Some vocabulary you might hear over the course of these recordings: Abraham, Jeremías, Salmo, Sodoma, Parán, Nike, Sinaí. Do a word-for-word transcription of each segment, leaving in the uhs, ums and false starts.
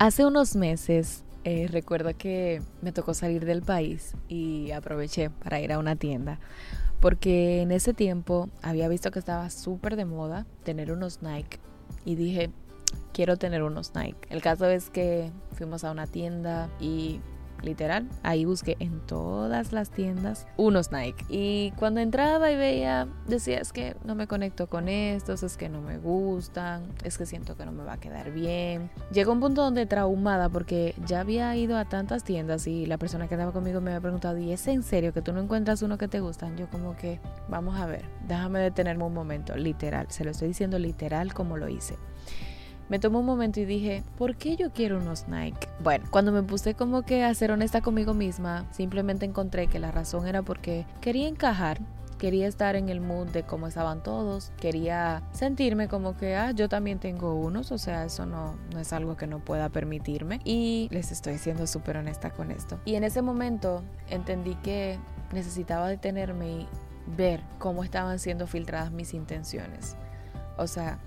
Hace unos meses eh, recuerdo que me tocó salir del país y aproveché para ir a una tienda porque en ese tiempo había visto que estaba súper de moda tener unos Nike y dije, quiero tener unos Nike. El caso es que fuimos a una tienda y literal, ahí busqué en todas las tiendas unos Nike. Y cuando entraba y veía, decía, es que no me conecto con estos, es que no me gustan, es que siento que no me va a quedar bien. Llegó un punto donde traumada porque ya había ido a tantas tiendas y la persona que estaba conmigo me había preguntado, ¿y es en serio que tú no encuentras uno que te gustan? Yo como que, vamos a ver, déjame detenerme un momento, literal, se lo estoy diciendo literal como lo hice. Me tomó un momento y dije, ¿por qué yo quiero unos Nike? Bueno, cuando me puse como que a ser honesta conmigo misma, simplemente encontré que la razón era porque quería encajar, quería estar en el mood de cómo estaban todos, quería sentirme como que, ah, yo también tengo unos, o sea, eso no, no es algo que no pueda permitirme. Y les estoy siendo súper honesta con esto. Y en ese momento entendí que necesitaba detenerme y ver cómo estaban siendo filtradas mis intenciones. O sea,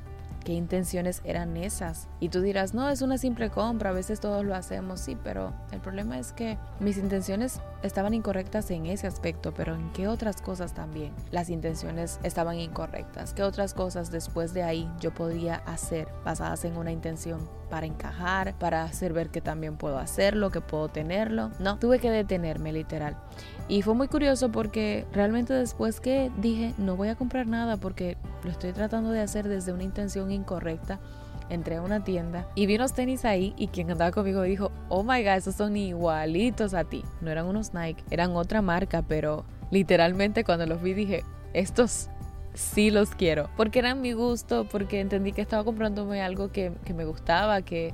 ¿qué intenciones eran esas? Y tú dirás, no, es una simple compra, a veces todos lo hacemos, sí, pero el problema es que mis intenciones estaban incorrectas en ese aspecto, pero ¿en qué otras cosas también las intenciones estaban incorrectas? ¿Qué otras cosas después de ahí yo podía hacer basadas en una intención para encajar, para hacer ver que también puedo hacerlo, que puedo tenerlo? No, tuve que detenerme literal. Y fue muy curioso porque realmente después que dije, no voy a comprar nada porque lo estoy tratando de hacer desde una intención incorrecta, entré a una tienda y vi unos tenis ahí y quien andaba conmigo dijo, oh my God, esos son igualitos a ti. No eran unos Nike, eran otra marca, pero literalmente cuando los vi dije, estos sí los quiero. Porque eran mi gusto, porque entendí que estaba comprándome algo que, que me gustaba, que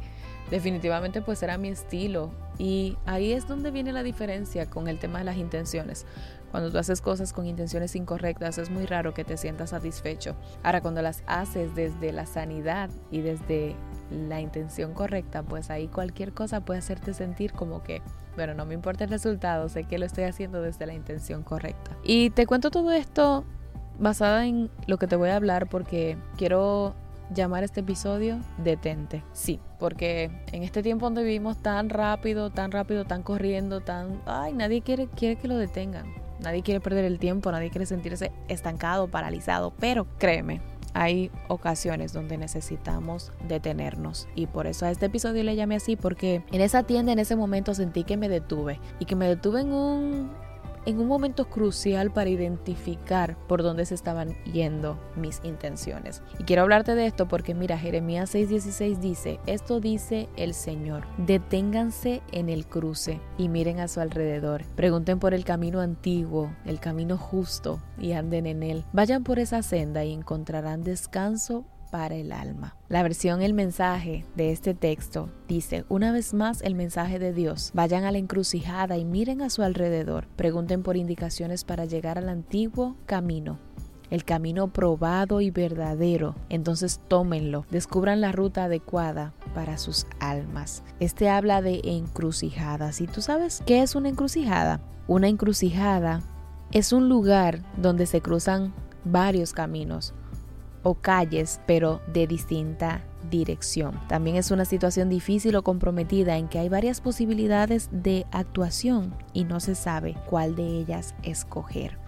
definitivamente pues era mi estilo. Y ahí es donde viene la diferencia con el tema de las intenciones. Cuando tú haces cosas con intenciones incorrectas es muy raro que te sientas satisfecho. Ahora cuando las haces desde la sanidad y desde la intención correcta, pues ahí cualquier cosa puede hacerte sentir como que, bueno, no me importa el resultado, sé que lo estoy haciendo desde la intención correcta. Y te cuento todo esto basada en lo que te voy a hablar porque quiero llamar este episodio Detente. Sí, porque en este tiempo donde vivimos tan rápido, tan rápido, tan corriendo, tan... Ay, nadie quiere, quiere que lo detengan. Nadie quiere perder el tiempo, nadie quiere sentirse estancado, paralizado. Pero créeme, hay ocasiones donde necesitamos detenernos. Y por eso a este episodio le llamé así, porque en esa tienda, en ese momento sentí que me detuve. Y que me detuve en un... en un momento crucial para identificar por dónde se estaban yendo mis intenciones. Y quiero hablarte de esto porque mira, Jeremías seis dieciséis dice, esto dice el Señor, deténganse en el cruce y miren a su alrededor, pregunten por el camino antiguo, el camino justo y anden en él, vayan por esa senda y encontrarán descanso para el alma. La versión El Mensaje de este texto dice, una vez más el mensaje de Dios, vayan a la encrucijada y miren a su alrededor, pregunten por indicaciones para llegar al antiguo camino, el camino probado y verdadero, entonces tómenlo, descubran la ruta adecuada para sus almas. Este habla de encrucijadas y tú sabes qué es una encrucijada. Una encrucijada es un lugar donde se cruzan varios caminos o calles, pero de distinta dirección. También es una situación difícil o comprometida en que hay varias posibilidades de actuación y no se sabe cuál de ellas escoger.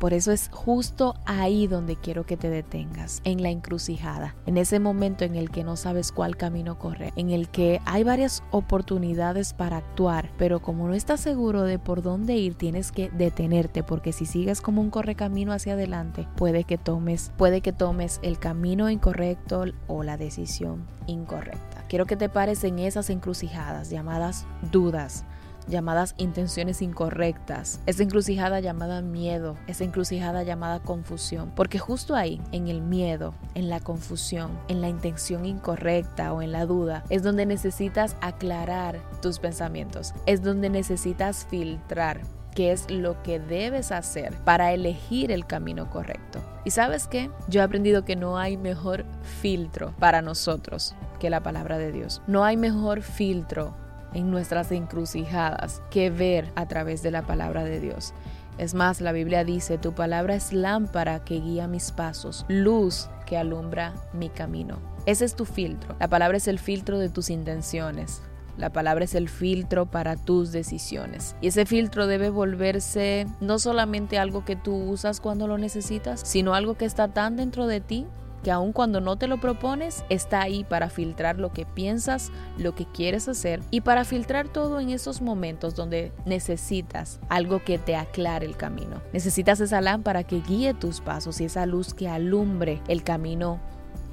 Por eso es justo ahí donde quiero que te detengas, en la encrucijada, en ese momento en el que no sabes cuál camino correr, en el que hay varias oportunidades para actuar, pero como no estás seguro de por dónde ir, tienes que detenerte, porque si sigues como un correcamino hacia adelante, puede que tomes, puede que tomes el camino incorrecto o la decisión incorrecta. Quiero que te pares en esas encrucijadas llamadas dudas, llamadas intenciones incorrectas, esa encrucijada llamada miedo, esa encrucijada llamada confusión, porque justo ahí, en el miedo, en la confusión, en la intención incorrecta o en la duda, es donde necesitas aclarar tus pensamientos, es donde necesitas filtrar qué es lo que debes hacer para elegir el camino correcto. ¿Y sabes qué? Yo he aprendido que no hay mejor filtro para nosotros que la palabra de Dios. No hay mejor filtro en nuestras encrucijadas que ver a través de la palabra de Dios. Es más, la Biblia dice, tu palabra es lámpara que guía mis pasos, luz que alumbra mi camino. Ese es tu filtro. La palabra es el filtro de tus intenciones. La palabra es el filtro para tus decisiones. Y ese filtro debe volverse no solamente algo que tú usas cuando lo necesitas, sino algo que está tan dentro de ti que aun cuando no te lo propones, está ahí para filtrar lo que piensas, lo que quieres hacer y para filtrar todo en esos momentos donde necesitas algo que te aclare el camino. Necesitas esa lámpara que guíe tus pasos y esa luz que alumbre el camino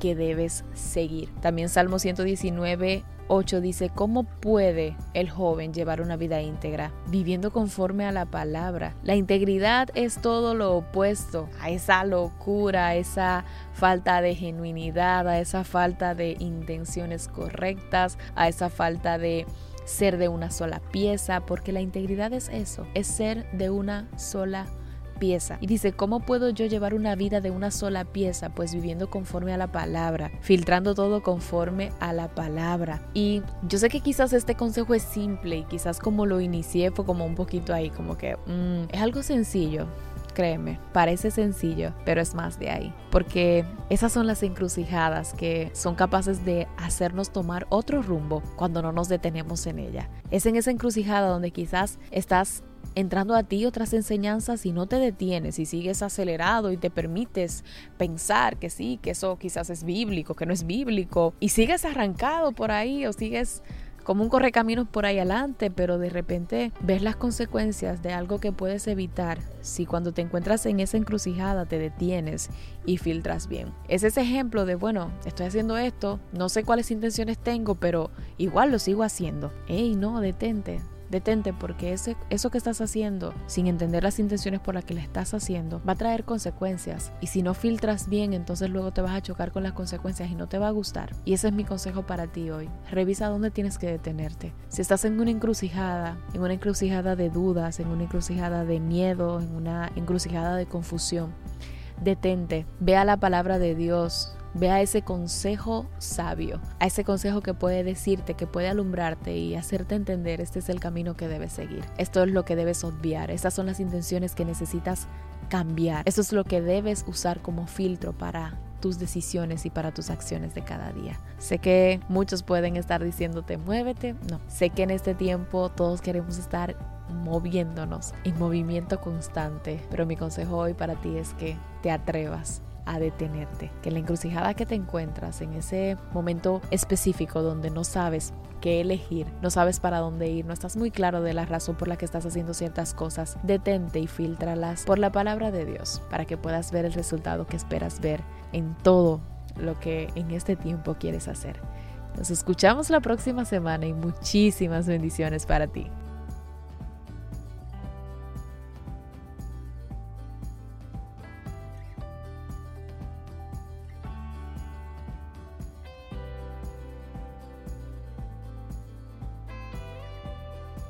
que debes seguir. También Salmo ciento diecinueve, ocho dice: ¿Cómo puede el joven llevar una vida íntegra? Viviendo conforme a la palabra. La integridad es todo lo opuesto a esa locura, a esa falta de genuinidad, a esa falta de intenciones correctas, a esa falta de ser de una sola pieza, porque la integridad es eso, es ser de una sola pieza. pieza. Y dice, ¿cómo puedo yo llevar una vida de una sola pieza? Pues viviendo conforme a la palabra, filtrando todo conforme a la palabra. Y yo sé que quizás este consejo es simple y quizás como lo inicié fue como un poquito ahí, como que mmm, es algo sencillo. Créeme, parece sencillo, pero es más de ahí. Porque esas son las encrucijadas que son capaces de hacernos tomar otro rumbo cuando no nos detenemos en ella. Es en esa encrucijada donde quizás estás entrando a ti otras enseñanzas y no te detienes y sigues acelerado y te permites pensar que sí, que eso quizás es bíblico, que no es bíblico y sigues arrancado por ahí o sigues como un correcaminos por ahí adelante, pero de repente ves las consecuencias de algo que puedes evitar si cuando te encuentras en esa encrucijada te detienes y filtras bien. Es ese ejemplo de, bueno, estoy haciendo esto, no sé cuáles intenciones tengo, pero igual lo sigo haciendo. Ey, no, detente. Detente porque ese, eso que estás haciendo sin entender las intenciones por las que la estás haciendo va a traer consecuencias y si no filtras bien entonces luego te vas a chocar con las consecuencias y no te va a gustar. Y ese es mi consejo para ti hoy. Revisa dónde tienes que detenerte. Si estás en una encrucijada, en una encrucijada de dudas, en una encrucijada de miedo, en una encrucijada de confusión, detente, ve a la palabra de Dios. Ve a ese consejo sabio, a ese consejo que puede decirte, que puede alumbrarte y hacerte entender este es el camino que debes seguir. Esto es lo que debes obviar, estas son las intenciones que necesitas cambiar. Eso es lo que debes usar como filtro para tus decisiones y para tus acciones de cada día. Sé que muchos pueden estar diciéndote, muévete. No, sé que en este tiempo todos queremos estar moviéndonos en movimiento constante, pero mi consejo hoy para ti es que te atrevas a detenerte, que la encrucijada que te encuentras en ese momento específico donde no sabes qué elegir, no sabes para dónde ir, no estás muy claro de la razón por la que estás haciendo ciertas cosas, detente y fíltralas por la palabra de Dios para que puedas ver el resultado que esperas ver en todo lo que en este tiempo quieres hacer. Nos escuchamos la próxima semana y muchísimas bendiciones para ti.